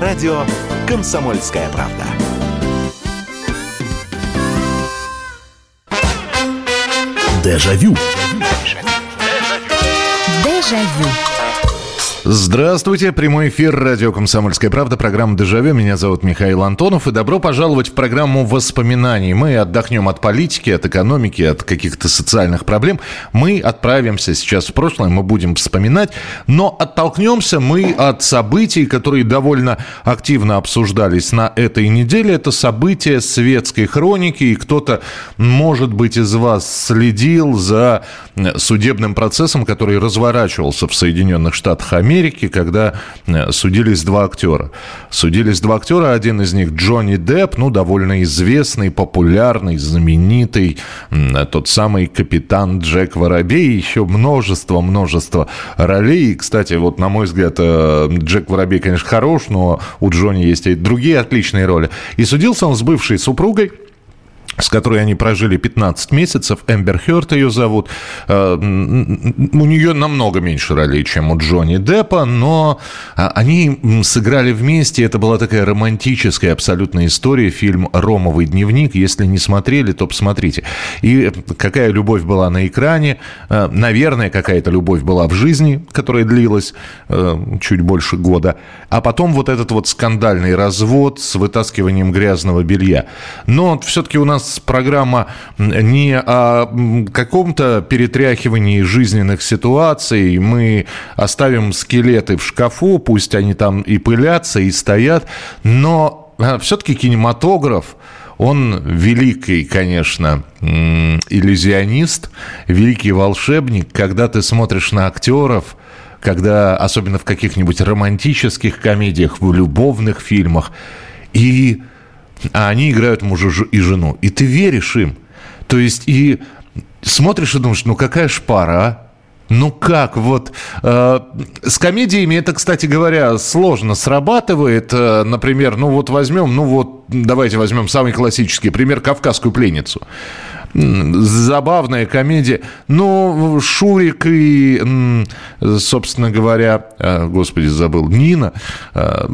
на радио «Комсомольская правда». Дежавю. Дежавю. Здравствуйте, прямой эфир радио «Комсомольская правда», программа «Дежавю». Меня зовут Михаил Антонов, и добро пожаловать в программу воспоминаний. Мы отдохнем от политики, от экономики, от каких-то социальных проблем. Мы отправимся сейчас в прошлое, мы будем вспоминать, но оттолкнемся мы от событий, которые довольно активно обсуждались на этой неделе. Это события светской хроники, и кто-то, может быть, из вас следил за судебным процессом, который разворачивался в Соединенных Штатах Америки, когда судились два актера, один из них Джонни Депп, довольно известный, популярный, знаменитый, тот самый капитан Джек Воробей, еще множество ролей. И, кстати, на мой взгляд, Джек Воробей, конечно, хорош, но у Джонни есть и другие отличные роли. И судился он с бывшей супругой, с которой они прожили 15 месяцев. Эмбер Хёрд ее зовут. У нее намного меньше ролей, чем у Джонни Деппа, но они сыграли вместе. Это была такая романтическая абсолютная история. Фильм «Ромовый дневник». Если не смотрели, то посмотрите. И какая любовь была на экране. Наверное, какая-то любовь была в жизни, которая длилась чуть больше года. А потом вот этот скандальный развод с вытаскиванием грязного белья. Но все-таки у нас программа не о каком-то перетряхивании жизненных ситуаций. Мы оставим скелеты в шкафу, пусть они там и пылятся, и стоят. Но все-таки кинематограф, он великий, конечно, иллюзионист, великий волшебник. Когда ты смотришь на актеров, когда, особенно в каких-нибудь романтических комедиях, в любовных фильмах, а они играют мужа и жену. И ты веришь им. То есть, и смотришь и думаешь, какая ж пара, а? С комедиями это, кстати говоря, сложно срабатывает. Например, давайте возьмем самый классический пример — «Кавказскую пленницу». Забавная комедия. Шурик и, собственно говоря, Нина. Я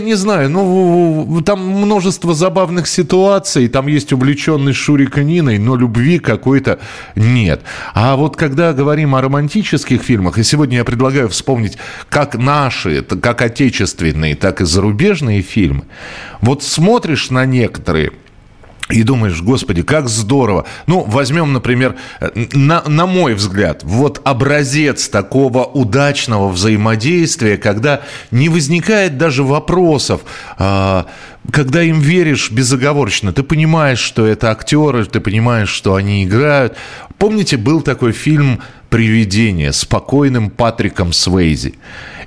не знаю, там множество забавных ситуаций. Там есть увлеченный Шурик и Ниной, но любви какой-то нет. А когда говорим о романтических фильмах, и сегодня я предлагаю вспомнить как наши, как отечественные, так и зарубежные фильмы. Смотришь на некоторые и думаешь, господи, как здорово. Возьмем, например, на мой взгляд, образец такого удачного взаимодействия, когда не возникает даже вопросов, когда им веришь безоговорочно. Ты понимаешь, что это актеры, ты понимаешь, что они играют. Помните, был такой фильм «Привидение» с покойным Патриком Суэйзи?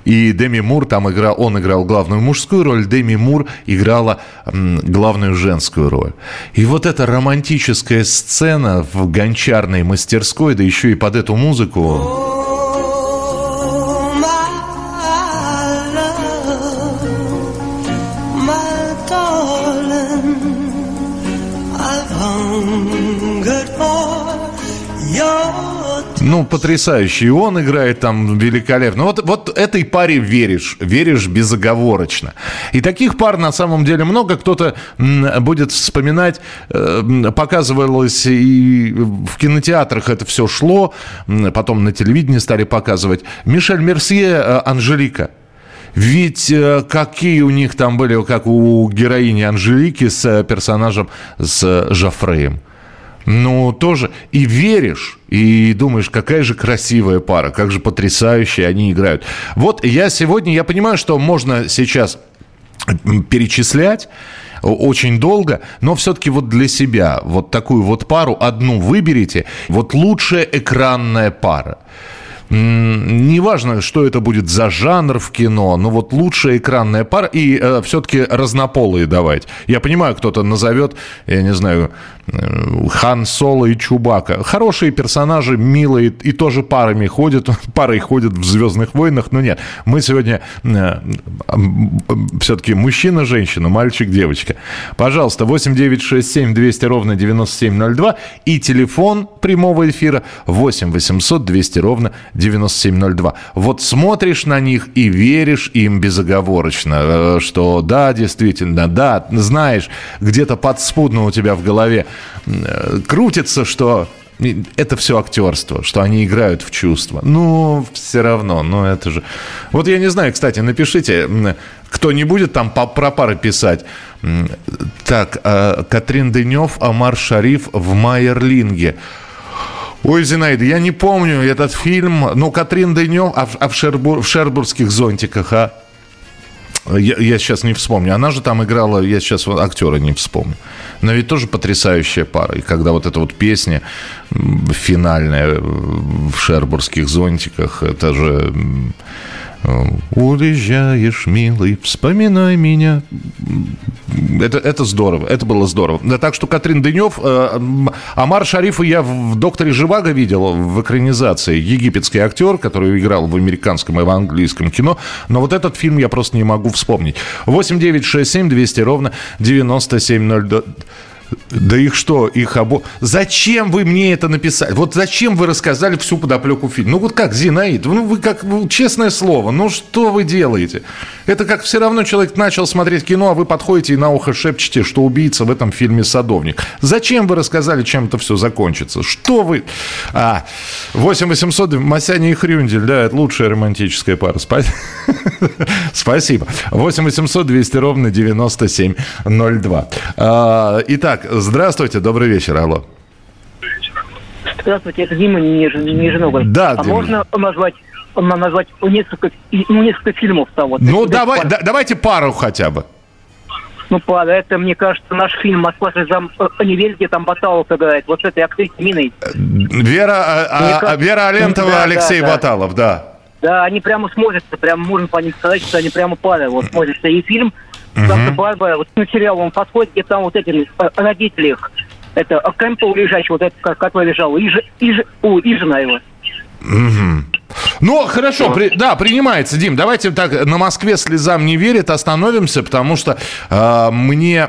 И Деми Мур там играл, он играл главную мужскую роль, Деми Мур играла главную женскую роль. И эта романтическая сцена в гончарной мастерской, да еще и под эту музыку... потрясающий. Он играет там великолепно. Этой паре веришь безоговорочно. И таких пар на самом деле много. Кто-то будет вспоминать, показывалось и в кинотеатрах это все шло, потом на телевидении стали показывать. Мишель Мерсье, Анжелика. Ведь какие у них там были, как у героини Анжелики с персонажем, с Жофреем. Тоже и веришь, и думаешь, какая же красивая пара, как же потрясающе они играют. Я понимаю, что можно сейчас перечислять очень долго, но все-таки для себя такую пару одну выберите. Лучшая экранная пара. Неважно, что это будет за жанр в кино, но лучшая экранная пара. И все-таки разнополые давать. Я понимаю, кто-то назовет, я не знаю, Хан Соло и Чубака. Хорошие персонажи, милые, и тоже парой ходят в «Звездных войнах», но нет. Мы сегодня все-таки мужчина-женщина, мальчик-девочка. Пожалуйста, 8-967-200-97-02 и телефон прямого эфира 8-800-200-97-02. 9702. Вот смотришь на них и веришь им безоговорочно, что да, действительно, да, знаешь, где-то подспудно у тебя в голове крутится, что это все актерство, что они играют в чувства. Ну, все равно, но это же... Вот я не знаю, кстати, напишите, кто не будет там про пары писать. Так, Катрин Денёв, Омар Шариф в Майерлинге. Ой, Зинаида, я не помню этот фильм. Ну, Катрин Денёв, в «Шербургских зонтиках», а? Я сейчас не вспомню. Она же там играла, я сейчас актера не вспомню. Но ведь тоже потрясающая пара. И когда вот эта вот песня финальная в «Шербургских зонтиках», это же... Уезжаешь, милый, вспоминай меня. Это здорово, это было здорово. Да, так что Катрин Денёв, Омар Шарифа я в «Докторе Живаго» видел в экранизации. Египетский актер, который играл в американском и в английском кино. Но вот этот фильм я просто не могу вспомнить. 8 9 6 7 200 ровно 97 02. Да их что, их обо... Зачем вы мне это написали? Вот зачем вы рассказали всю подоплеку фильма? Ну вот как, Зинаид, ну вы как, честное слово, ну что вы делаете? Это как все равно человек начал смотреть кино, а вы подходите и на ухо шепчете, что убийца в этом фильме садовник. Зачем вы рассказали, чем это все закончится? Что вы... 8800, Масяня и Хрюндель, да, это лучшая романтическая пара. Спасибо. 8800 200 ровно 9702. Итак, здравствуйте, добрый вечер, алло. Здравствуйте, это Дима Нижногород. Да, Дима. Можно назвать несколько фильмов там? Вот, ну, давайте пару хотя бы. Ну, пара, это, мне кажется, наш фильм «Москва слезам не верит», где там Баталов играет. Вот с этой актрисой Миной. Вера Алентова, да, Алексей Баталов, да. Да, они прямо смотрятся, прямо можно по ним сказать, что они прямо пара. Вот смотрится и фильм. Там Барбара, вот на сериал он подходит, где там вот эти родители их, это Кэмпбелл лежачий, вот этот, который лежал, и жена его. Ну, хорошо, принимается, Дим, давайте так, на «Москве слезам не верит» остановимся, потому что мне...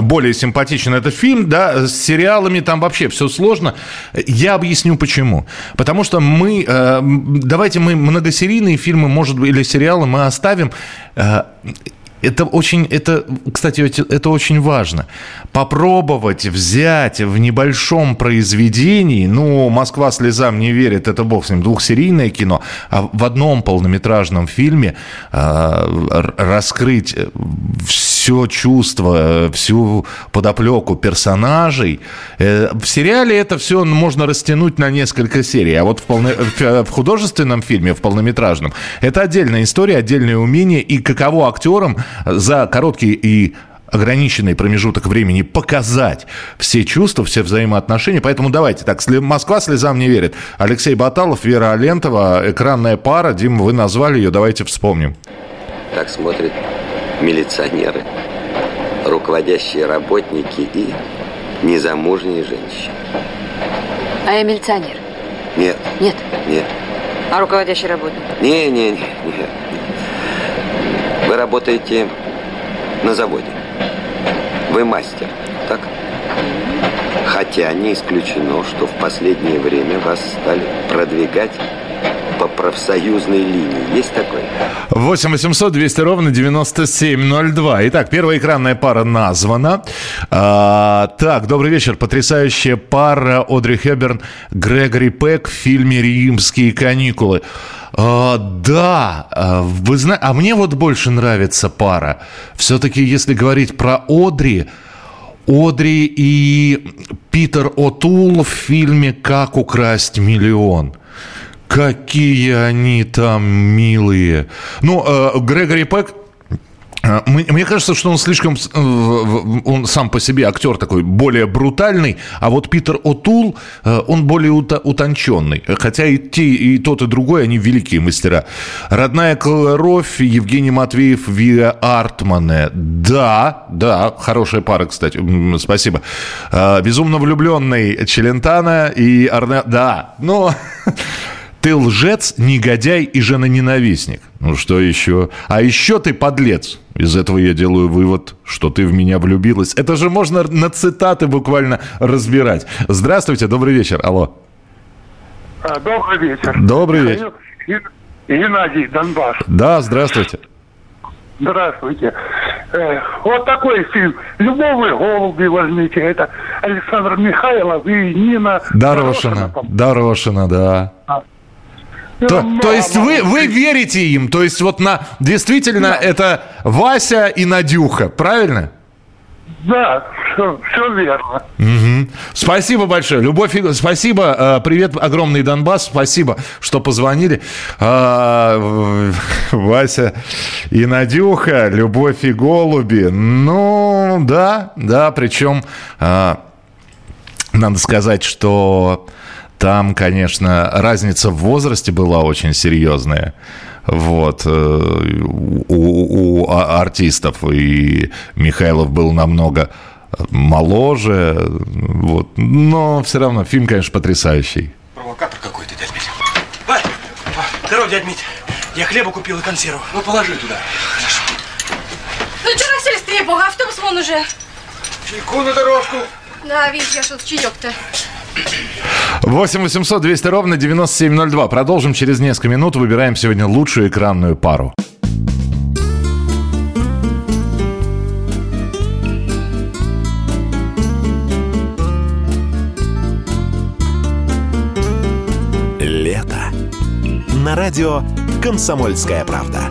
более симпатичен этот фильм, да, с сериалами там вообще все сложно. Я объясню почему. Потому что мы, давайте мы многосерийные фильмы, может быть, или сериалы мы оставим. Это очень важно. Попробовать взять в небольшом произведении, ну, «Москва слезам не верит», это бог с ним, двухсерийное кино, а в одном полнометражном фильме раскрыть все чувство, всю подоплеку персонажей. В сериале это все можно растянуть на несколько серий, а вот в художественном фильме, в полнометражном, это отдельная история, отдельное умение, и каково актерам за короткий и ограниченный промежуток времени показать все чувства, все взаимоотношения. Поэтому давайте так, «Москва слезам не верит». Алексей Баталов, Вера Алентова, экранная пара. Дима, вы назвали ее, давайте вспомним. Так смотрят милиционеры, руководящие работники и незамужние женщины. А я милиционер? Нет. Нет? Нет. А руководящий работник? Нет. Вы работаете на заводе. Вы мастер, так? Хотя не исключено, что в последнее время вас стали продвигать по профсоюзной линии. Есть такое? 8800 200 ровно 9702. Итак, первая экранная пара названа. Так, добрый вечер. Потрясающая пара Одри Хепберн, Грегори Пэк в фильме «Римские каникулы». Да, вы знаете, а мне вот больше нравится пара. Все-таки, если говорить про Одри и Питер Отул в фильме «Как украсть миллион». Какие они там милые. Ну, Грегори Пэк, мне кажется, что он слишком... Он сам по себе актер такой более брутальный, а вот Питер Отул, он более утонченный. Хотя и тот, и другой, они великие мастера. «Родная кровь», Евгений Матвеев, Виа Артмане. Да, хорошая пара, кстати. Спасибо. «Безумно влюбленный» Челентано и Арне... Да, но... Ты лжец, негодяй и женоненавистник. Ну что еще? А еще ты подлец. Из этого я делаю вывод, что ты в меня влюбилась. Это же можно на цитаты буквально разбирать. Здравствуйте, добрый вечер. Алло. Добрый вечер. Добрый вечер. Геннадий, Донбасс. Да, здравствуйте. Здравствуйте. Вот такой фильм. «Любовные голуби» возьмите. Это Александр Михайлов и Нина Дорошина. Дорошина, да. То есть вы верите им? То есть вот на действительно да. Это Вася и Надюха, правильно? Да, все верно. Угу. Спасибо большое. Любовь, спасибо. Привет, огромный Донбасс. Спасибо, что позвонили. Вася и Надюха, «Любовь и голуби». Ну, да, причем надо сказать, что там, конечно, разница в возрасте была очень серьезная. Вот, у артистов, и Михайлов был намного моложе, вот, но все равно фильм, конечно, потрясающий. Провокатор какой-то, дядь Митя. Здорово, дядь Митя. Я хлеба купил и консерву. Ну, положи туда. Хорошо. Ну, вчера сели с трепуха, автобус вон уже. Чайку на дорожку. Да, видишь, я что-то чаек-то. 8-800-200-97-02. Продолжим через несколько минут. Выбираем сегодня лучшую экранную пару. Лето. На радио «Комсомольская правда».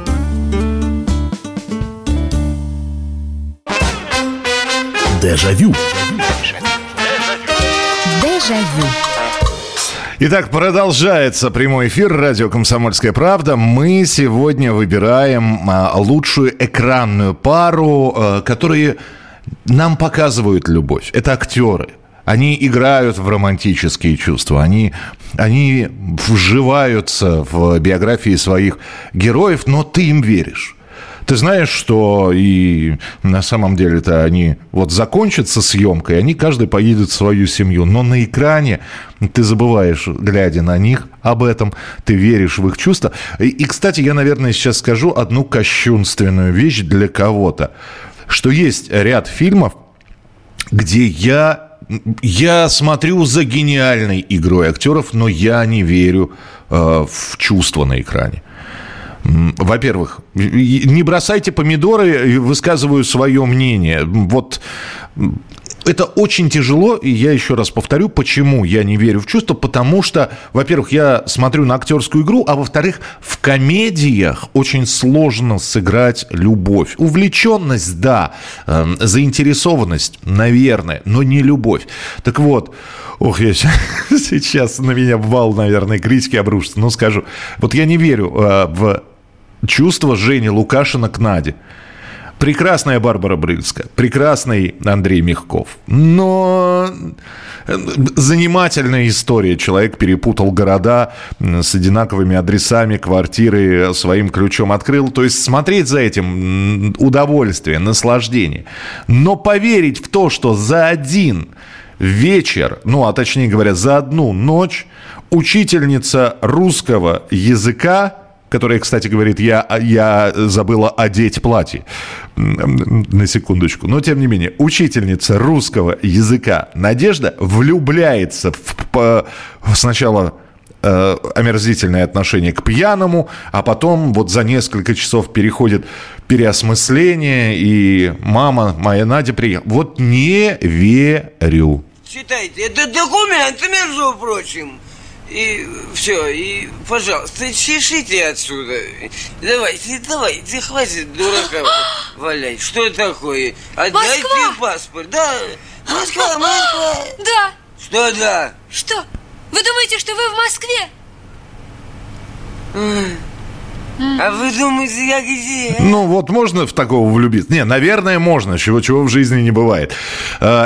Дежавю. Итак, продолжается прямой эфир радио «Комсомольская правда». Мы сегодня выбираем лучшую экранную пару, которые нам показывают любовь. Это актеры. Они играют в романтические чувства, они вживаются в биографии своих героев, но ты им веришь. Ты знаешь, что и на самом деле-то они вот закончатся съемкой, они каждый поедет в свою семью. Но на экране ты забываешь, глядя на них, об этом. Ты веришь в их чувства. И, кстати, я, наверное, сейчас скажу одну кощунственную вещь для кого-то. Что есть ряд фильмов, где я смотрю за гениальной игрой актеров, но я не верю в чувства на экране. Во-первых, не бросайте помидоры, высказываю свое мнение. Вот это очень тяжело, и я еще раз повторю, почему я не верю в чувства. Потому что, во-первых, я смотрю на актерскую игру, а во-вторых, в комедиях очень сложно сыграть любовь. Увлеченность, да, заинтересованность, наверное, но не любовь. Так вот, я сейчас на меня вал, наверное, критики обрушится, но скажу. Вот я не верю в чувства Жени Лукашина к Наде. Прекрасная Барбара Брыльска, прекрасный Андрей Мягков. Но занимательная история. Человек перепутал города с одинаковыми адресами, квартиры своим ключом открыл. То есть смотреть за этим удовольствие, наслаждение. Но поверить в то, что за один вечер, ну, а точнее говоря, за одну ночь учительница русского языка, которая, кстати, говорит, я забыла одеть платье. На секундочку. Но, тем не менее, учительница русского языка Надежда влюбляется сначала омерзительное отношение к пьяному, а потом вот за несколько часов переходит переосмысление, и мама моя Надя приехала. Вот не верю. Читайте, это документы, между прочим. И все, и, пожалуйста, чешите отсюда. Давайте, хватит дурака валять. Что такое? Отдайте Москва. Паспорт. Да, Москва. Да. Что да? Что? Вы думаете, что вы в Москве? А вы думаете, я где? Ну, вот можно в такого влюбиться? Не, наверное, можно, чего в жизни не бывает.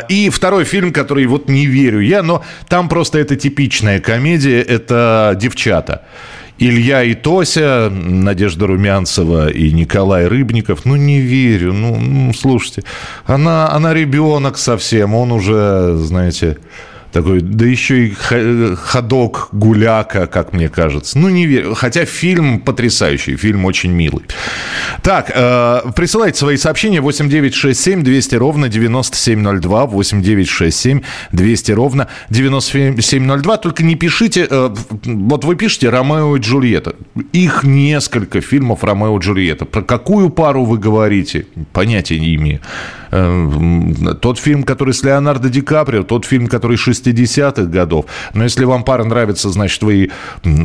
И второй фильм, который вот не верю я, но там просто это типичная комедия, это «Девчата». Илья и Тося, Надежда Румянцева и Николай Рыбников. Ну, не верю, слушайте. Она ребенок совсем, он уже, знаете... Такой, да еще и ходок, гуляка, как мне кажется. Ну, не верю. Хотя фильм потрясающий, фильм очень милый. Так, присылайте свои сообщения 8 967 200 ровно 9702, 8 967 200 ровно 9702. Только не пишите, вот вы пишете «Ромео и Джульетта». Их несколько фильмов «Ромео и Джульетта». Про какую пару вы говорите? Понятия не имею. Тот фильм, который с Леонардо Ди Каприо, тот фильм, который 60-х годов. Но если вам пара нравится, значит, вы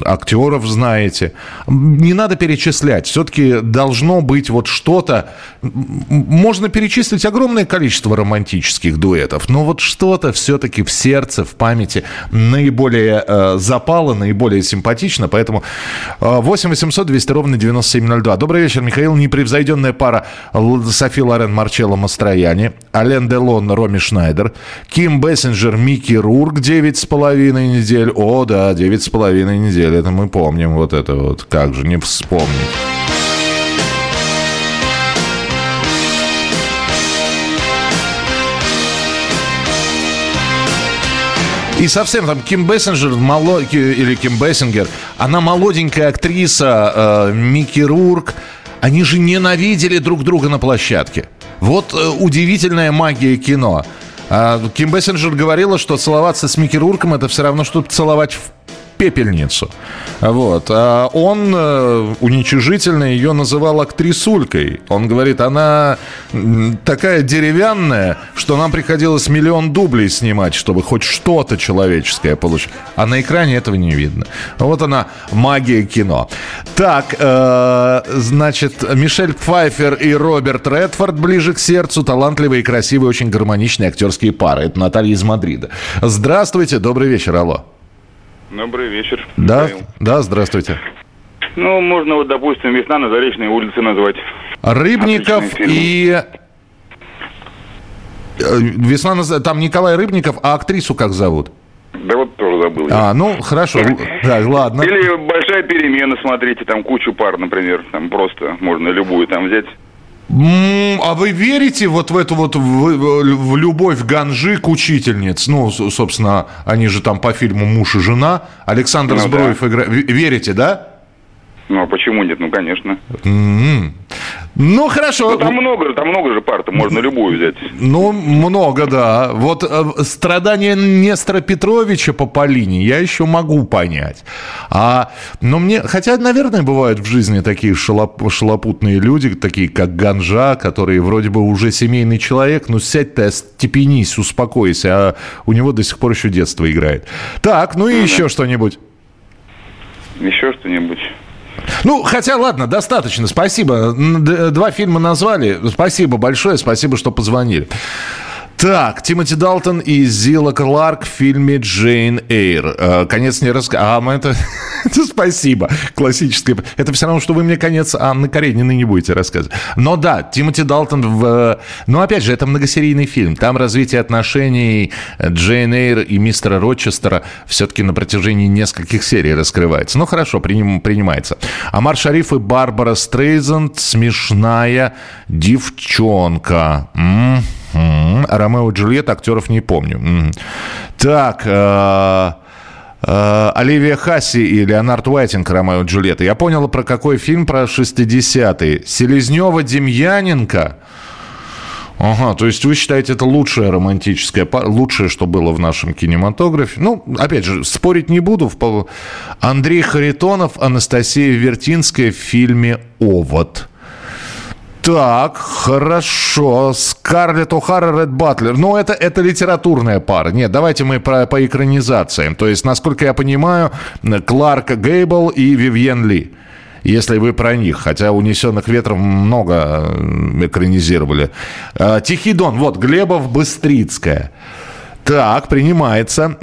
актеров знаете. Не надо перечислять. Все-таки должно быть вот что-то. Можно перечислить огромное количество романтических дуэтов, но вот что-то все-таки в сердце, в памяти наиболее запало, наиболее симпатично. Поэтому 8 800 200 ровно 9702. Добрый вечер, Михаил. Непревзойденная пара Софи Лорен, Марчелло Мастрояни, Ален Делон, Роми Шнайдер, Ким Бессенджер, Микки Рурк, 9,5 недель. О, да, 9,5 недель. Это мы помним, вот это вот. Как же не вспомнить. И совсем там Ким Бессенджер, или Ким Бессингер, она молоденькая актриса, Микки Рурк. Они же ненавидели друг друга на площадке. Вот удивительная магия кино. Ким Бессенджер говорила, что целоваться с Микки Рурком — это все равно, что целовать в пепельницу. Вот. А он уничижительно ее называл актрисулькой. Он говорит, она такая деревянная, что нам приходилось 1 000 000 дублей снимать, чтобы хоть что-то человеческое получить. А на экране этого не видно. Вот она, магия кино. Так, значит, Мишель Пфайфер и Роберт Редфорд ближе к сердцу. Талантливые, красивые, очень гармоничные актерские пары. Это Наталья из Мадрида. Здравствуйте, добрый вечер, алло. Добрый вечер. Да, Михаил. Да, здравствуйте. Ну, можно вот, допустим, «Весна на Заречной улице» назвать. Рыбников и... «Весна на Заречной...» Там Николай Рыбников, а актрису как зовут? Да вот тоже забыл. А, ну, хорошо. Так, ладно. Или «Большая перемена», смотрите, там кучу пар, например. Там просто можно любую там взять. А вы верите вот в эту вот в любовь Ганжи к учительнице? Ну, собственно, они же там по фильму «Муж и жена». Александр Збруев играет. Верите, да? Ну, а почему нет? Ну, конечно. Mm-hmm. Ну, хорошо. Ну, там много же пар-то, можно любую взять. Ну, много, да. Вот страдания Нестора Петровича по Полине я еще могу понять. Но мне... Хотя, наверное, бывают в жизни такие шалопутные люди, такие как Ганжа, которые вроде бы уже семейный человек, но сядь ты, остепенись, успокойся, а у него до сих пор еще детство играет. Так, ну и еще что-нибудь. Еще что-нибудь. Ну, хотя, ладно, достаточно. Спасибо. 2 фильма назвали. Спасибо большое. Спасибо, что позвонили. Так, Тимоти Далтон и Зила Кларк в фильме «Джейн Эйр». Конец не рассказывал. Это спасибо. Классическое. Это все равно, что вы мне конец Анны Карениной не будете рассказывать. Но да, Тимоти Далтон в... Ну, опять же, это многосерийный фильм. Там развитие отношений Джейн Эйр и мистера Рочестера все-таки на протяжении нескольких серий раскрывается. Ну, хорошо, принимается. Омар Шариф и Барбара Стрейзанд. «Смешная девчонка». Ромео и Джульетта, актеров не помню. Так, Оливия Хасси и Леонард Уайтинг, Ромео и Джульетта. Я понял, про какой фильм, про 60-е. Селезнева-Демьяненко. Ага, то есть вы считаете, это лучшее романтическое, лучшее, что было в нашем кинематографе. Ну, опять же, спорить не буду. Андрей Харитонов, Анастасия Вертинская в фильме «Овод». Так, хорошо. Скарлетт О'Хара, Ред Батлер. Ну, это литературная пара. Нет, давайте мы по экранизациям. То есть, насколько я понимаю, Кларк Гейбл и Вивьен Ли. Если вы про них. Хотя «Унесенных ветром» много экранизировали. «Тихий дон». Вот, Глебов-Быстрицкая. Так, принимается.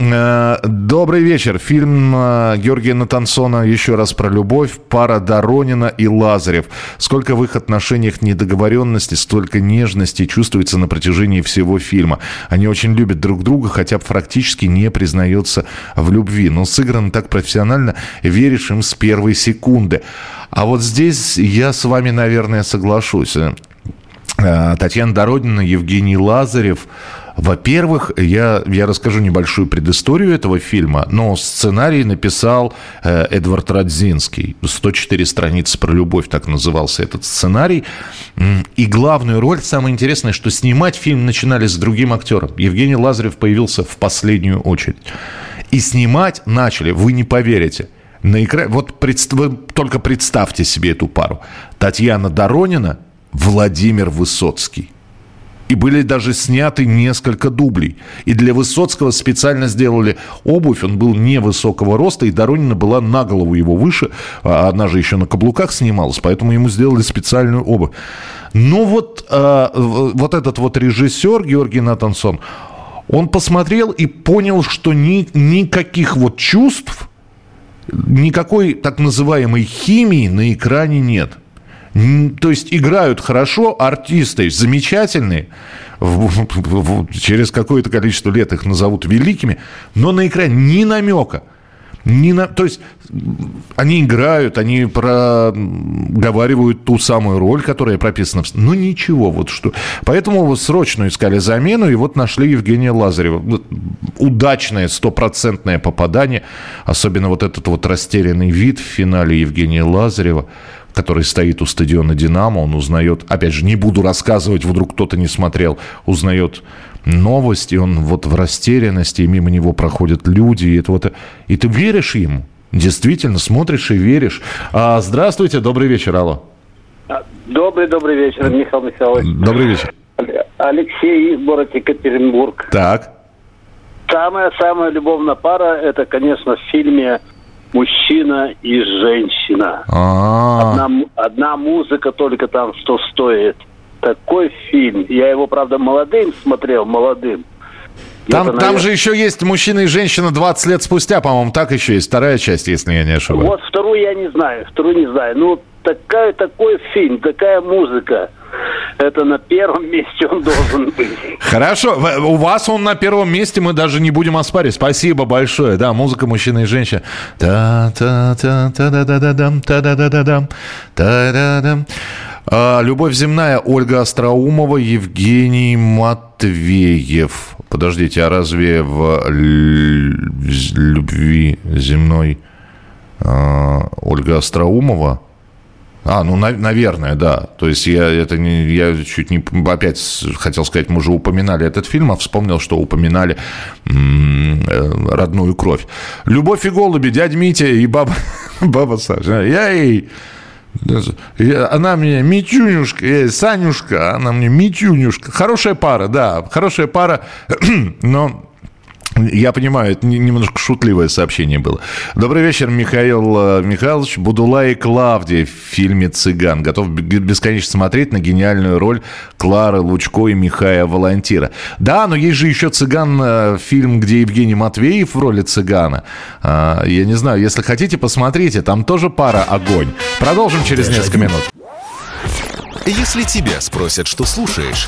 Добрый вечер. Фильм Георгия Натансона еще раз про любовь. Пара Доронина и Лазарев. Сколько в их отношениях недоговоренности, столько нежности чувствуется на протяжении всего фильма. Они очень любят друг друга, хотя практически не признаются в любви. Но сыграно так профессионально, веришь им с первой секунды. А вот здесь я с вами, наверное, соглашусь. Татьяна Доронина, Евгений Лазарев... Во-первых, я расскажу небольшую предысторию этого фильма, но сценарий написал Эдвард Радзинский. 104 страницы про любовь, так назывался этот сценарий. И главную роль, самое интересное, что снимать фильм начинали с другим актером. Евгений Лазарев появился в последнюю очередь. И снимать начали, вы не поверите, на экране. Вот вы только представьте себе эту пару. Татьяна Доронина, Владимир Высоцкий. И были даже сняты несколько дублей. И для Высоцкого специально сделали обувь. Он был невысокого роста, и Доронина была на голову его выше. Она же еще на каблуках снималась, поэтому ему сделали специальную обувь. Но вот этот вот режиссер Георгий Натансон, он посмотрел и понял, что никаких вот чувств, никакой так называемой химии на экране нет. То есть играют хорошо, артисты замечательные, через какое-то количество лет их назовут великими, но на экране ни намека. То есть они играют, они проговаривают ту самую роль, которая прописана. Ну, ничего, вот что. Поэтому срочно искали замену, и вот нашли Евгения Лазарева. Удачное, стопроцентное попадание, особенно вот этот вот растерянный вид в финале Евгения Лазарева, который стоит у стадиона «Динамо», он узнает, опять же, не буду рассказывать, вдруг кто-то не смотрел, узнает новость, и он вот в растерянности, и мимо него проходят люди, и это вот... И ты веришь ему, действительно, смотришь и веришь. Здравствуйте, добрый вечер, алло. Добрый вечер, Михаил Михайлович. Добрый вечер. Алексей из города Екатеринбург. Так. Самая любовная пара, это, конечно, в фильме «Мужчина и женщина». Одна музыка только там, что стоит. Такой фильм. Я его, правда, молодым смотрел, молодым. Там же еще есть «Мужчина и женщина» 20 лет спустя, по-моему, так еще есть. Вторая часть, если я не ошибаюсь. Вот вторую я не знаю. Ну, такой фильм, такая музыка. Это на первом месте он должен быть. Хорошо. У вас он на первом месте, мы даже не будем оспаривать. Спасибо большое. Да, музыка «Мужчина и женщина». «Любовь земная», Ольга Остроумова, Евгений Матвеев. Подождите, а разве в «Любви земной» Ольга Остроумова? Наверное, да. То есть я чуть не... Опять хотел сказать, мы же упоминали этот фильм, а вспомнил, что упоминали «Родную кровь». «Любовь и голуби», дядь Митя и баба Саша. Она мне Митюнюшка, Санюшка, она мне Митюнюшка. Хорошая пара, да, хорошая пара, но... Я понимаю, это немножко шутливое сообщение было. Добрый вечер, Михаил Михайлович. Будулай и Клавдия в фильме «Цыган». Готов бесконечно смотреть на гениальную роль Клары Лучко и Михая Волонтира. Да, но есть же еще «Цыган», фильм, где Евгений Матвеев в роли цыгана. Я не знаю, если хотите, посмотрите. Там тоже пара огонь. Продолжим через несколько минут. Если тебя спросят, что слушаешь,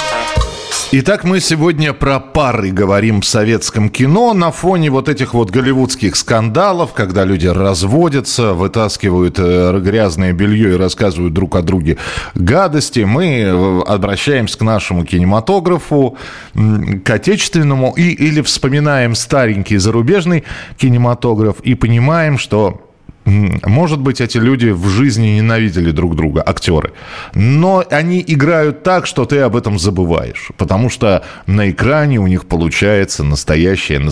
Итак, мы сегодня про пары говорим в советском кино на фоне вот этих вот голливудских скандалов, когда люди разводятся, вытаскивают грязное белье и рассказывают друг о друге гадости. Мы обращаемся к нашему кинематографу, к отечественному, или вспоминаем старенький зарубежный кинематограф и понимаем, что... Может быть, эти люди в жизни ненавидели друг друга, актеры. Но они играют так, что ты об этом забываешь. Потому что на экране у них получается настоящая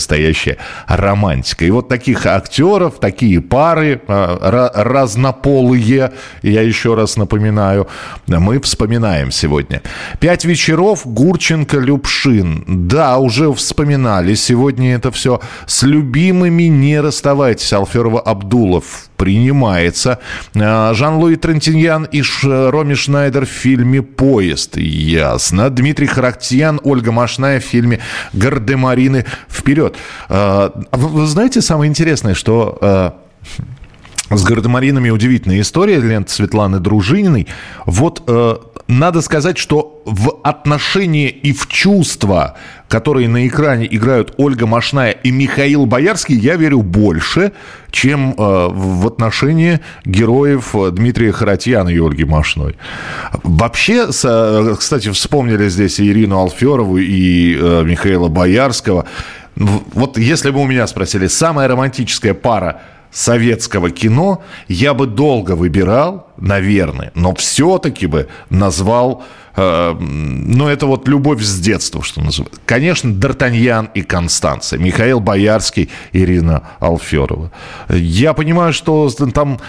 романтика. И вот таких актеров, такие пары разнополые, я еще раз напоминаю, мы вспоминаем сегодня. «Пять вечеров», Гурченко-Любшин. Да, уже вспоминали сегодня это все. «С любимыми не расставайтесь», Алферова-Абдулов. Принимается. Жан-Луи Трентиньян и Роми Шнайдер в фильме «Поезд». Ясно. Дмитрий Характьян, Ольга Машная в фильме «Гардемарины. Вперед». Вы знаете, самое интересное, что С гардемаринами удивительная история, лента Светланы Дружининой. Вот надо сказать, что в отношения и в чувства, которые на экране играют Ольга Машная и Михаил Боярский, я верю больше, чем в отношения героев Дмитрия Харатьяна и Ольги Машной. Вообще, кстати, вспомнили здесь и Ирину Алферову, и Михаила Боярского. Вот если бы у меня спросили, самая романтическая пара советского кино, я бы долго выбирал, наверное, но все-таки бы назвал, это вот любовь с детства, что называется. Конечно, Д'Артаньян и Констанция, Михаил Боярский, Ирина Алферова. Я понимаю, что там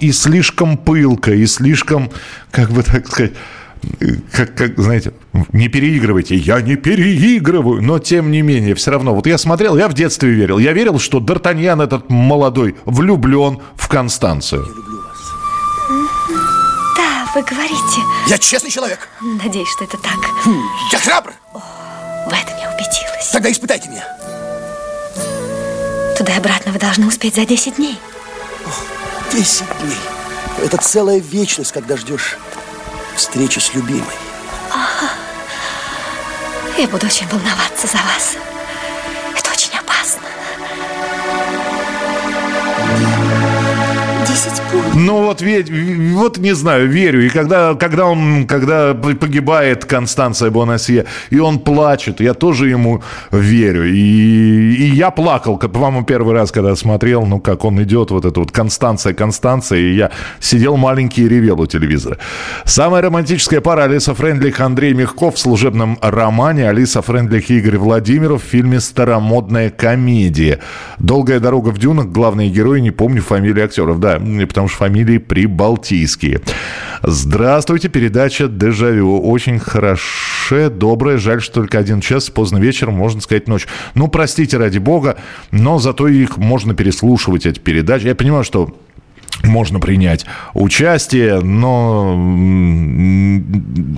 и слишком пылко, и слишком, как бы так сказать, как, знаете, не переигрывайте. Я не переигрываю, но тем не менее, все равно. Вот я смотрел, я в детстве верил. Я верил, что Д'Артаньян этот молодой влюблен в Констанцию. Я люблю вас. Да, вы говорите. Я честный человек. Надеюсь, что это так. Я храбр. О, в этом я убедилась. Тогда испытайте меня. Туда и обратно вы должны успеть за 10 дней. 10 дней. Это целая вечность, когда ждешь встречи с любимой. Ага. Я буду очень волноваться за вас. Это очень опасно. 10 пуль. Ну вот не знаю, верю. И когда погибает Констанция Бонасье, и он плачет, я тоже ему верю. И я плакал, по-моему, первый раз, когда смотрел, как он идет, вот это вот Констанция, и я сидел маленький и ревел у телевизора. Самая романтическая пара: Алиса Френдлих, Андрей Мягков в служебном романе, Алиса Френдлих и Игорь Владимиров в фильме «Старомодная комедия». «Долгая дорога в дюнах», главные герои, не помню фамилии актеров, да, потому что фамилии прибалтийские. Здравствуйте, передача «Дежавю». Очень хорошая, добрая. Жаль, что только 1 час, поздно вечером, можно сказать, ночь. Простите, ради бога, но зато их можно переслушивать, эти передачи. Я понимаю, что можно принять участие, но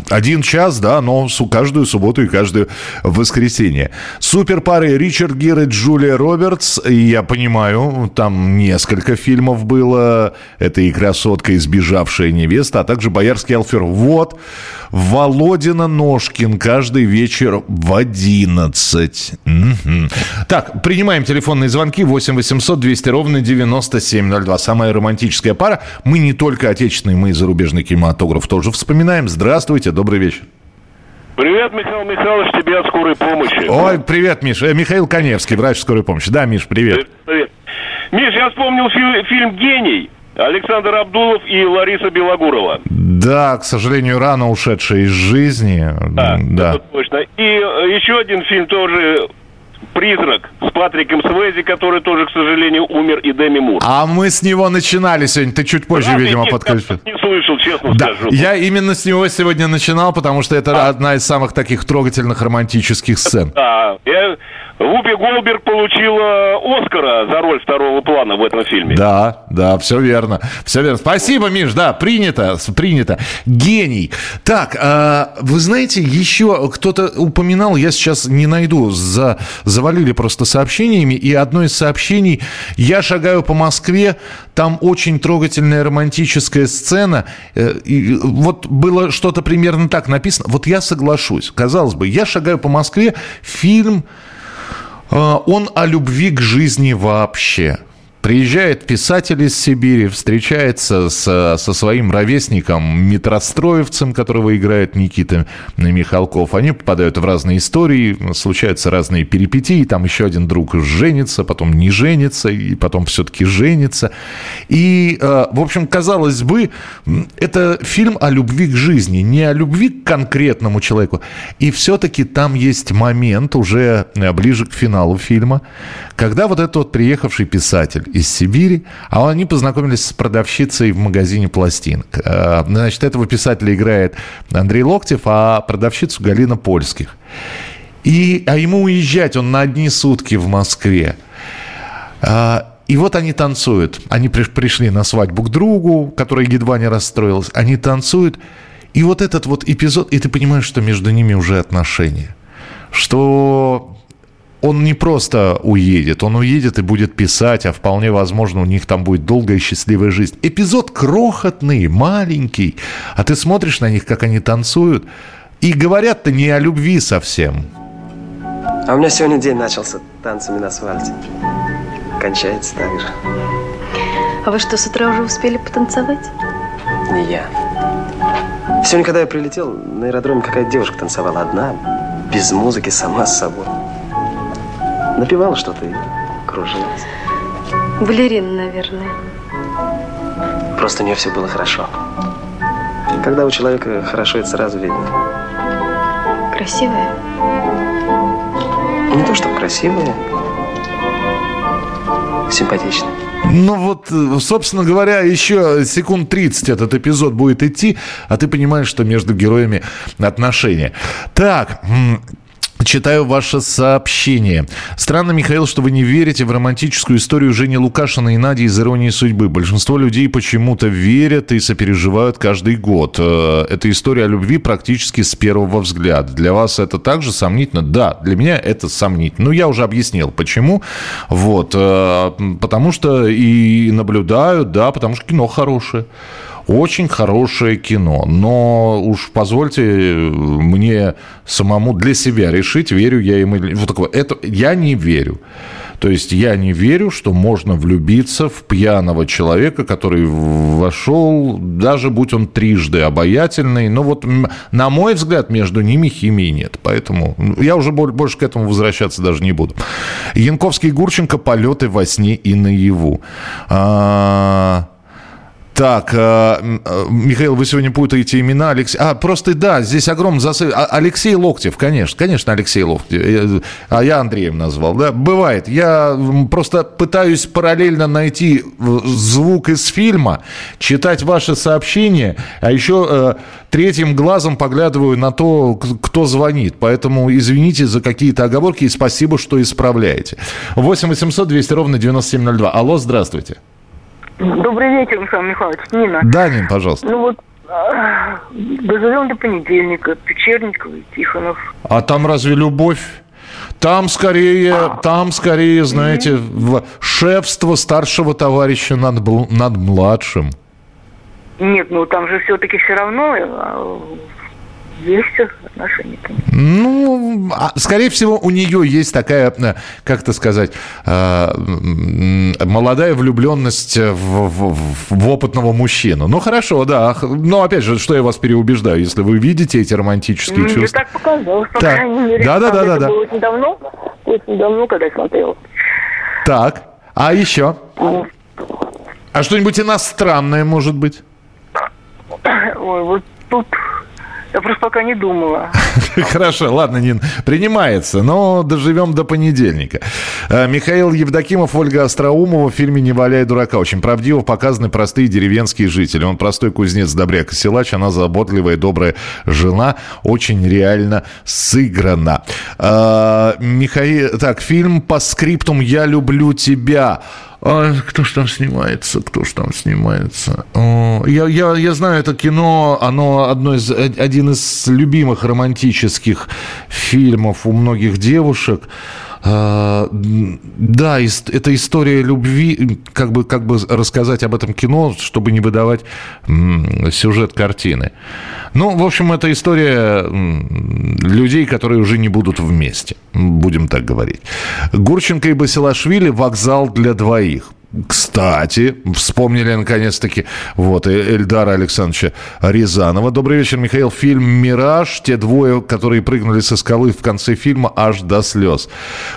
1 час, да, но каждую субботу и каждое воскресенье. Суперпары: Ричард Гир и Джулия Робертс. Я понимаю, там несколько фильмов было. Это и «Красотка», и «Сбежавшая невеста», а также «Боярский Алфер». Вот. Володина Ножкин. Каждый вечер в 11. Так, принимаем телефонные звонки. 8 800 200 ровно 9702. Самая романтическая пара. Мы не только отечественный, мы и зарубежный кинематограф тоже вспоминаем. Здравствуйте, добрый вечер. Привет, Михаил Михайлович, тебе от скорой помощи. Ой, привет, Миш. Михаил Коневский, врач скорой помощи. Да, Миш, привет. Привет. Миш, я вспомнил фильм «Гений». Александр Абдулов и Лариса Белогурова. Да, к сожалению, рано ушедшие из жизни. Да. Точно. И еще один фильм тоже... «Призрак» с Патриком Суэйзи, который тоже, к сожалению, умер, и Деми Мур. А мы с него начинали сегодня. Ты чуть позже, видимо, подключишь. Не слышал, честно скажу. Я именно с него сегодня начинал, потому что это одна из самых таких трогательных романтических сцен. Да. Вупи Голдберг получила «Оскара» за роль второго плана в этом фильме. Да, все верно. Все верно. Спасибо, Миш, да, принято. «Гений». Так, вы знаете, еще кто-то упоминал, я сейчас не найду, завалили просто сообщениями, и одно из сообщений: «Я шагаю по Москве», там очень трогательная романтическая сцена. И вот было что-то примерно так написано. Вот я соглашусь. Казалось бы, «Я шагаю по Москве», фильм, он о любви к жизни вообще. Приезжает писатель из Сибири, встречается со своим ровесником, метростроевцем, которого играет Никита Михалков. Они попадают в разные истории, случаются разные перипетии. Там еще один друг женится, потом не женится, и потом все-таки женится. И, в общем, казалось бы, это фильм о любви к жизни, не о любви к конкретному человеку. И все-таки там есть момент, уже ближе к финалу фильма, когда вот этот вот приехавший писатель из Сибири, а они познакомились с продавщицей в магазине пластинок. Значит, этого писателя играет Андрей Локтев, а продавщицу — Галина Польских. А ему уезжать, он на одни сутки в Москве. И вот они танцуют. Они пришли на свадьбу к другу, который едва не расстроился. Они танцуют. И вот этот вот эпизод, и ты понимаешь, что между ними уже отношения. Что... он не просто уедет, он уедет и будет писать, а вполне возможно, у них там будет долгая и счастливая жизнь. Эпизод крохотный, маленький, а ты смотришь на них, как они танцуют, и говорят-то не о любви совсем. А у меня сегодня день начался танцами на асфальте. Кончается так же. А вы что, с утра уже успели потанцевать? Не я. Сегодня, когда я прилетел, на аэродроме какая-то девушка танцевала одна, без музыки, сама с собой. Напевала что-то и кружилась. Балерина, наверное. Просто у нее все было хорошо. Когда у человека хорошо, это сразу видно. Красивая? Не то, что красивая. Симпатично. Ну вот, собственно говоря, еще секунд 30 этот эпизод будет идти, а ты понимаешь, что между героями отношения. Так, читаю ваше сообщение. Странно, Михаил, что вы не верите в романтическую историю Жени Лукашина и Нади из «Иронии судьбы». Большинство людей почему-то верят и сопереживают каждый год. Это история о любви практически с первого взгляда. Для вас это также сомнительно? Да, для меня это сомнительно. Ну, я уже объяснил, почему. Вот. Потому что и наблюдаю, да, потому что кино хорошее. Очень хорошее кино, но уж позвольте мне самому для себя решить, верю я им или вот такое. Это я не верю. То есть я не верю, что можно влюбиться в пьяного человека, который вошел, даже будь он трижды обаятельный. Но вот, на мой взгляд, между ними химии нет. Поэтому я уже больше к этому возвращаться даже не буду. Янковский и Гурченко «Полеты во сне и наяву». Так, Михаил, вы сегодня путаете имена. Алексей... А, просто, да, здесь огромный засыл. Алексей Локтев, конечно, Алексей Локтев. А я Андреем назвал, да? Бывает. Я просто пытаюсь параллельно найти звук из фильма, читать ваши сообщения, а еще третьим глазом поглядываю на то, кто звонит. Поэтому извините за какие-то оговорки и спасибо, что исправляете. 8 800 200 ровно 9702. Алло, здравствуйте. Добрый вечер, Михаил Михайлович. Нина. Да, Нин, пожалуйста. Ну вот, доживем до понедельника, Печерников и Тихонов. А там разве любовь? Там скорее, знаете, шефство старшего товарища над младшим. Нет, ну там же все-таки все равно... Есть отношения. Ну, скорее всего, у нее есть такая, как-то сказать, молодая влюбленность в опытного мужчину. Ну, хорошо, да. Но, опять же, что я вас переубеждаю, если вы видите эти романтические чувства? Мне так показалось, по крайней мере. Да. Это было очень давно, когда я смотрела. Так, а еще? А что-нибудь иностранное, может быть? Ой, вот тут... Я просто пока не думала. Хорошо, ладно, Нин, принимается, но доживем до понедельника. Михаил Евдокимов, Ольга Остроумова в фильме «Не валяй дурака». Очень правдиво показаны простые деревенские жители. Он простой кузнец, добряк и силач, она заботливая, добрая жена. Очень реально сыграна. Михаил, так, фильм по скриптум «Я люблю тебя». А кто ж там снимается? Я знаю это кино, оно один из любимых романтических фильмов у многих девушек. Да, это история любви, как бы рассказать об этом кино, чтобы не выдавать сюжет картины. Ну, в общем, это история людей, которые уже не будут вместе, будем так говорить. Гурченко и Басилашвили «Вокзал для двоих». Кстати, вспомнили наконец-таки Эльдара Александровича Рязанова. Добрый вечер, Михаил. Фильм «Мираж». Те двое, которые прыгнули со скалы в конце фильма аж до слез.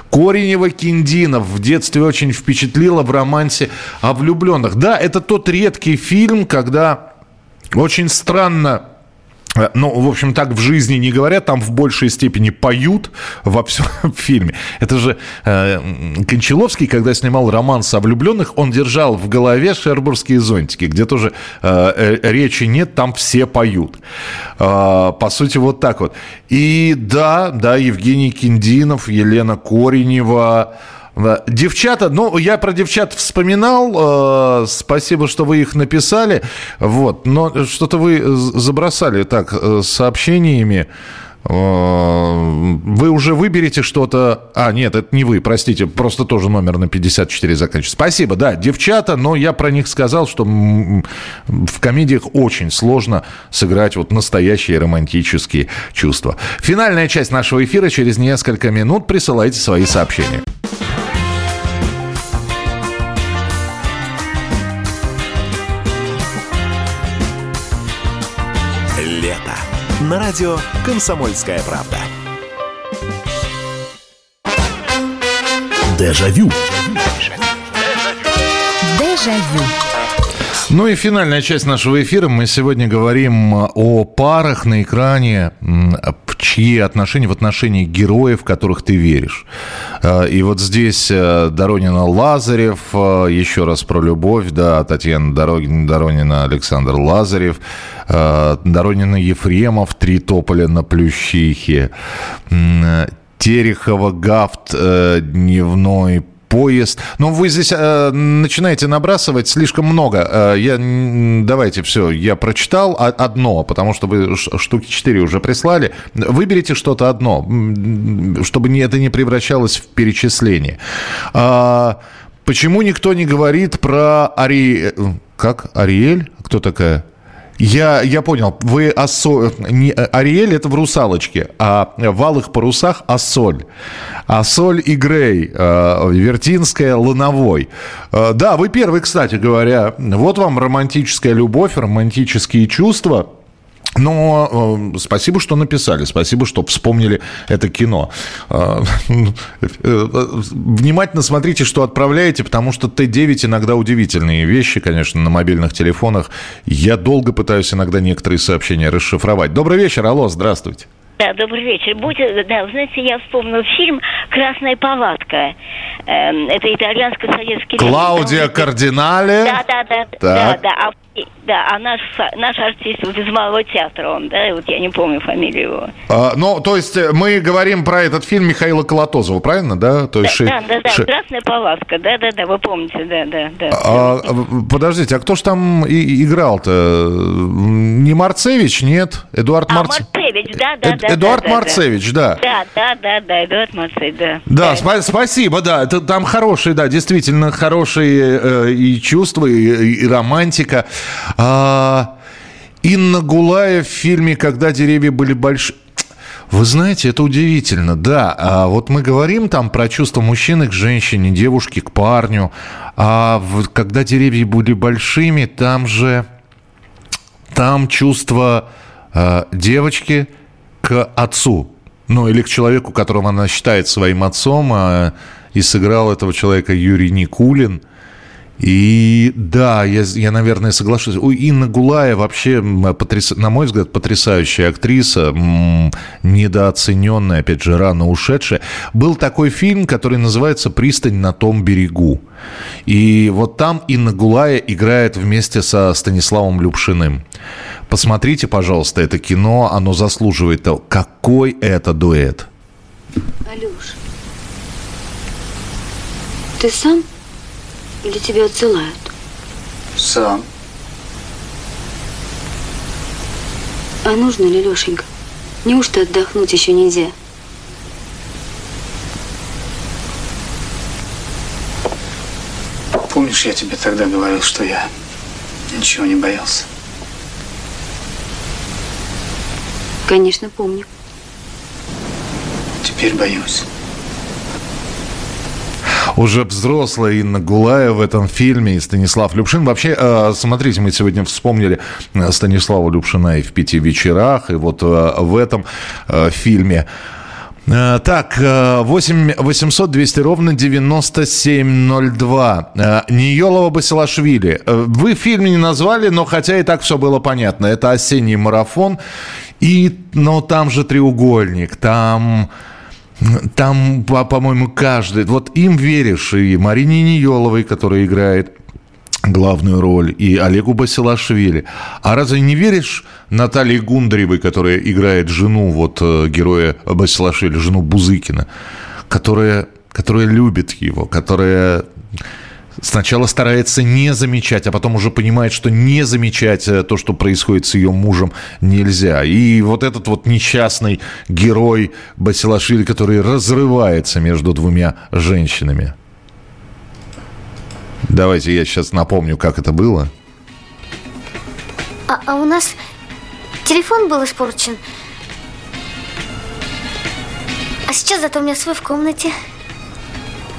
Коренева-Киндинов в детстве очень впечатлила в романсе о влюбленных. Да, это тот редкий фильм, когда очень странно. Ну, в общем, так в жизни не говорят, там в большей степени поют во всем фильме. Это же Кончаловский, когда снимал «Романс о влюбленных», он держал в голове «Шербурские зонтики», где тоже речи нет, там все поют. По сути, вот так вот. И да, Евгений Киндинов, Елена Коренева... Девчата, я про девчат вспоминал, спасибо, что вы их написали, но что-то вы забросали так сообщениями, Вы уже выберете что-то... А, нет, это не вы, простите. Просто тоже номер на 54 заканчивается. Спасибо, да, девчата, но я про них сказал, что в комедиях очень сложно сыграть вот настоящие романтические чувства. Финальная часть нашего эфира через несколько минут. Присылайте свои сообщения. Лето. На радио «Комсомольская правда». Дежавю. Дежавю. Ну и финальная часть нашего эфира. Мы сегодня говорим о парах на экране, чьи отношения в отношении героев, в которых ты веришь. И вот здесь Доронина, Лазарев, еще раз про любовь, да, Татьяна Доронина, Александр Лазарев, Доронина, Ефремов, «Три тополя на Плющихе», Терехова, Гафт, «Дневной поезд». Но вы здесь начинаете набрасывать слишком много. Давайте все, я прочитал одно, потому что вы штуки 4 уже прислали. Выберите что-то одно, чтобы это не превращалось в перечисление. Почему никто не говорит про Ариэль? Кто такая? Я понял. Вы Ариэль — это в «Русалочке», а в «Алых парусах» — Ассоль. Ассоль и Грей, Вертинская, Лановой. Да, вы первый, кстати говоря. Вот вам романтическая любовь, романтические чувства. Но спасибо, что написали, спасибо, что вспомнили это кино. Внимательно смотрите, что отправляете, потому что Т9 иногда удивительные вещи, конечно, на мобильных телефонах. Я долго пытаюсь иногда некоторые сообщения расшифровать. Добрый вечер, алло, здравствуйте. Да, добрый вечер. Да, вы знаете, я вспомнил фильм «Красная палатка». Это итальянско-советский фильм. Клаудия Кардинале. Да. Да, а наш артист из Малого театра, он, да, вот я не помню фамилию его. То есть мы говорим про этот фильм Михаила Колотозова, правильно, да? То есть «Красная палатка», да, вы помните, да. Подождите, а кто же там играл-то? Не Марцевич, нет? Марцевич, да. Эдуард Марцевич, да. Да, Эдуард Марцевич, да. Да, спасибо, да, это там хорошие, да, действительно хорошие и чувства, и романтика. Инна Гулая в фильме «Когда деревья были большие». Вы знаете, это удивительно, да. Вот мы говорим там про чувства мужчины к женщине, девушки к парню. А вот «Когда деревья были большими», там чувство девочки к отцу. Ну, или к человеку, которого она считает своим отцом. И сыграл этого человека Юрий Никулин. И да, я, наверное, соглашусь. Инна Гулая вообще, на мой взгляд, потрясающая актриса, недооцененная, опять же, рано ушедшая. Был такой фильм, который называется «Пристань на том берегу». И вот там Инна Гулая играет вместе со Станиславом Любшиным. Посмотрите, пожалуйста, это кино, оно заслуживает того. Какой это дуэт! Алюш, ты сам? Или тебя отсылают? Сам. А нужно ли, Лешенька? Неужто отдохнуть еще нельзя? Помнишь, я тебе тогда говорил, что я ничего не боялся? Конечно, помню. Теперь боюсь. Уже взрослая Инна Гулая в этом фильме и Станислав Любшин. Вообще, смотрите, мы сегодня вспомнили Станислава Любшина и в «Пяти вечерах», и вот в этом фильме. Так, 8-800-200-97-02. Ниелова, Басилашвили. Вы в фильме не назвали, но хотя и так все было понятно. Это «Осенний марафон». Но там же треугольник, там, по-моему, каждый... Вот им веришь, и Марине Ниеловой, которая играет главную роль, и Олегу Басилашвили. А разве не веришь Наталье Гундаревой, которая играет жену вот героя Басилашвили, жену Бузыкина, которая любит его, которая... Сначала старается не замечать, а потом уже понимает, что не замечать то, что происходит с ее мужем, нельзя. И вот этот вот несчастный герой Басилашвили, который разрывается между двумя женщинами. Давайте я сейчас напомню, как это было. А у нас телефон был испорчен. А сейчас зато у меня свой в комнате.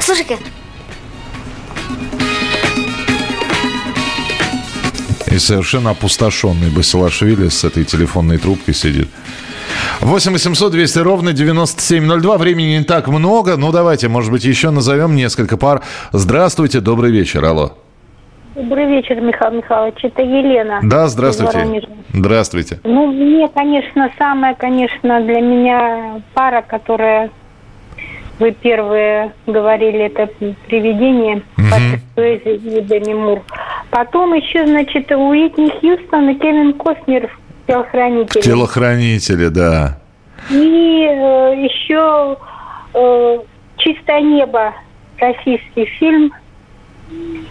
Слушай-ка. И совершенно опустошенный Басилашвили с этой телефонной трубкой сидит. 8-800-200-97-02. Времени не так много. Ну, давайте, может быть, еще назовем несколько пар. Здравствуйте, добрый вечер. Алло. Добрый вечер, Михаил Михайлович. Это Елена. Да, здравствуйте. Здравствуйте. Ну, мне, конечно, для меня пара, которая... Вы первые говорили, это «Привидение», Патрик Суэйзи и Деми Мур. Потом еще, Уитни Хьюстон и Кевин Костнер в «Телохранителе». В «Телохранителе», да. И еще «Чистое небо», российский фильм.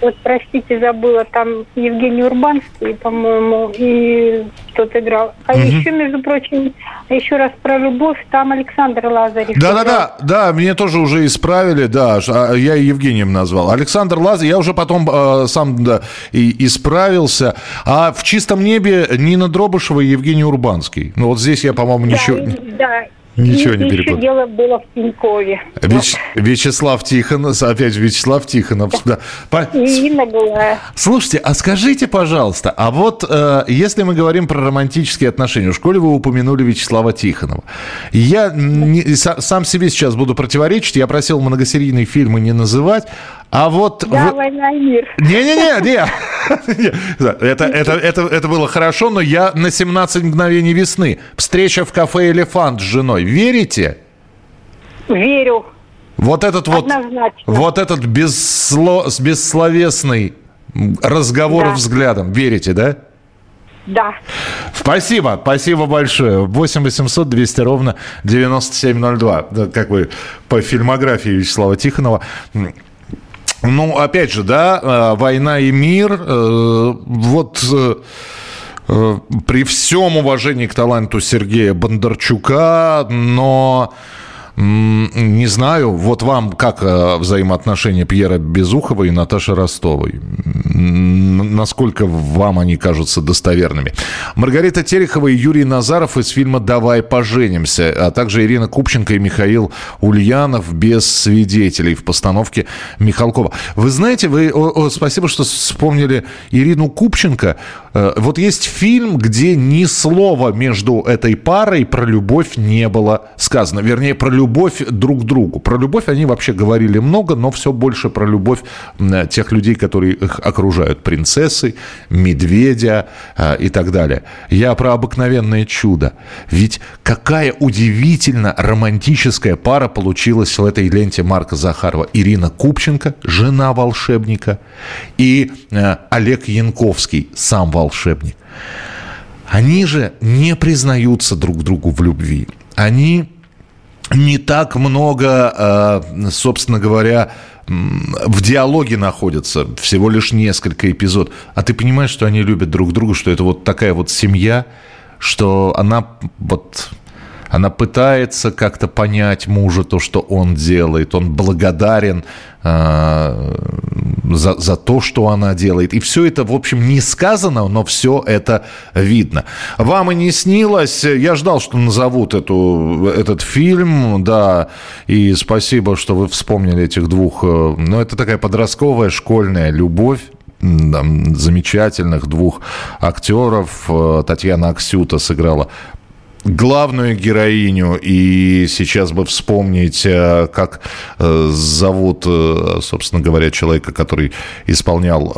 Вот, простите, забыла, там Евгений Урбанский, по-моему, и кто-то играл. А еще, между прочим, еще раз про любовь, там Александр Лазарев. Да, мне тоже уже исправили, да, я Евгением назвал. Александр Лазарев, я уже потом сам исправился. А в «Чистом небе» Нина Дробышева и Евгений Урбанский. Ну вот здесь я, по-моему, ничего не перепутал. Еще дело было в Тинькове. Вячеслав Тихонов, опять Вячеслав Тихонов. Да. И Инна Гулая. Слушайте, а скажите, пожалуйста, а вот если мы говорим про романтические отношения, в школе вы упомянули Вячеслава Тихонова. Я сам себе сейчас буду противоречить, я просил многосерийные фильмы не называть, а вот... Да, «Война и мир». Это было хорошо, но я на 17 мгновений весны. Встреча в кафе «Элефант» с женой. Верите? Верю. Вот этот вот... Однозначно. Вот этот бессловесный разговор взглядом. Верите, да? Да. Спасибо большое. 8-800-200-97-02. Как вы по фильмографии Вячеслава Тихонова... Ну, опять же, да, «Война и мир», при всем уважении к таланту Сергея Бондарчука, но, не знаю, вот вам как взаимоотношения Пьера Безухова и Наташи Ростовой? Насколько вам они кажутся достоверными? Маргарита Терехова и Юрий Назаров из фильма «Давай поженимся», а также Ирина Купченко и Михаил Ульянов без свидетелей в постановке Михалкова. Вы знаете, спасибо, что вспомнили Ирину Купченко. Вот есть фильм, где ни слова между этой парой про любовь не было сказано. Вернее, про любовь друг к другу. Про любовь они вообще говорили много, но все больше про любовь тех людей, которые их окружают. Принцессы, медведя и так далее. Я про обыкновенное чудо. Ведь какая удивительно романтическая пара получилась в этой ленте Марка Захарова. Ирина Купченко, жена волшебника, и Олег Янковский, сам волшебник. Они же не признаются друг другу в любви. Они не так много, собственно говоря, в диалоге находятся, всего лишь несколько эпизодов. А ты понимаешь, что они любят друг друга, что это вот такая вот семья, что она пытается как-то понять мужа, то, что он делает, он благодарен за то, что она делает. И все это, в общем, не сказано, но все это видно. Вам и не снилось. Я ждал, что назовут этот фильм, да, и спасибо, что вы вспомнили этих двух. Но это такая подростковая, школьная любовь замечательных двух актеров. Татьяна Аксюта сыграла главную героиню, и сейчас бы вспомнить, как зовут, собственно говоря, человека, который исполнял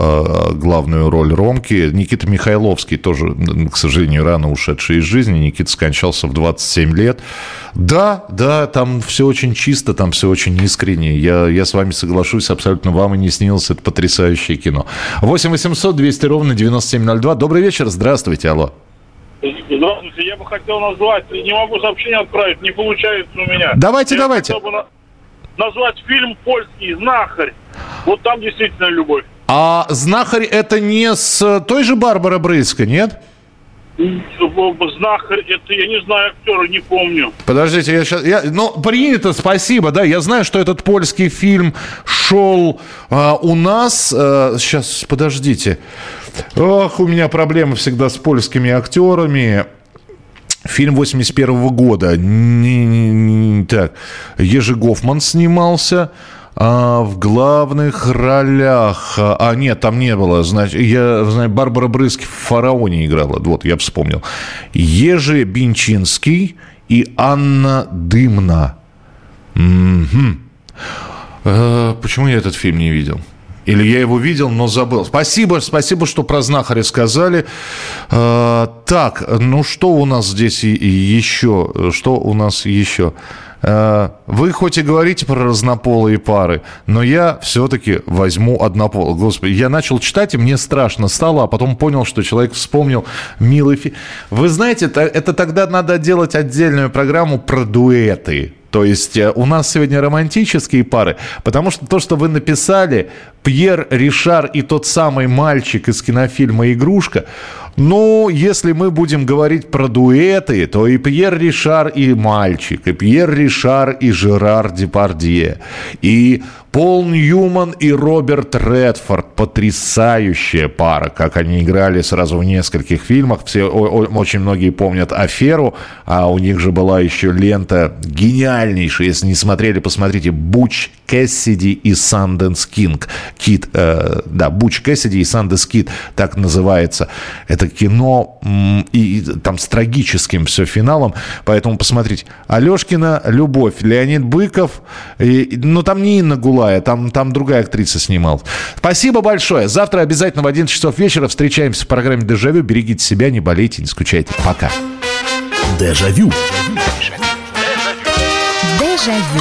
главную роль Ромки. Никита Михайловский, тоже, к сожалению, рано ушедший из жизни. Никита скончался в 27 лет. Да, там все очень чисто, там все очень искренне. Я с вами соглашусь, абсолютно вам и не снилось. Это потрясающее кино. 8-800-200-97-02. Добрый вечер, здравствуйте, алло. Здравствуйте, я бы хотел назвать, не могу сообщение отправить, не получается у меня. Давайте. Я хотел бы назвать фильм польский «Знахарь». Вот там действительно любовь. А «Знахарь» это не с той же Барбарой Брыльской, нет? «Знахарь» это, я не знаю, актера не помню. Подождите, я сейчас... Ну, принято, спасибо, да. Я знаю, что этот польский фильм шел у нас... сейчас, подождите. Ох, у меня проблемы всегда с польскими актерами. Фильм 81 года. Так, Ежи Гофман снимался... в главных ролях... А, нет, там не было. Значит, я знаю, Барбара Брыльска в «Фараоне» играла. Вот, я вспомнил. Ежи Бинчинский и Анна Дымна. Почему я этот фильм не видел? Или я его видел, но забыл. Спасибо, спасибо, что про «Знахаря» сказали. Так, ну что у нас здесь еще? Что у нас еще? Вы хоть и говорите про разнополые пары, но я все-таки возьму однополую. Господи, я начал читать, и мне страшно стало, а потом понял, что человек вспомнил милый фильм. Вы знаете, это тогда надо делать отдельную программу про дуэты. То есть у нас сегодня романтические пары, потому что то, что вы написали, Пьер, Ришар и тот самый мальчик из кинофильма «Игрушка», ну, если мы будем говорить про дуэты, то и Пьер Ришар и мальчик, и Пьер Ришар и Жерар Депардье, и Пол Ньюман и Роберт Редфорд. Потрясающая пара, как они играли сразу в нескольких фильмах. Все, очень многие помнят «Аферу», а у них же была еще лента гениальнейшая. Если не смотрели, посмотрите «Буч Кэссиди и Санденс Кинг». Кит, да, «Буч Кэссиди и Санденс Кид», так называется. Это кино и там с трагическим все финалом, поэтому посмотрите. Алешкина «Любовь», Леонид Быков, но там не Инна Гулая, там другая актриса снималась. Спасибо большое. Завтра обязательно в 11 часов вечера встречаемся в программе «Дежавю». Берегите себя, не болейте, не скучайте. Пока. Дежавю. Дежавю.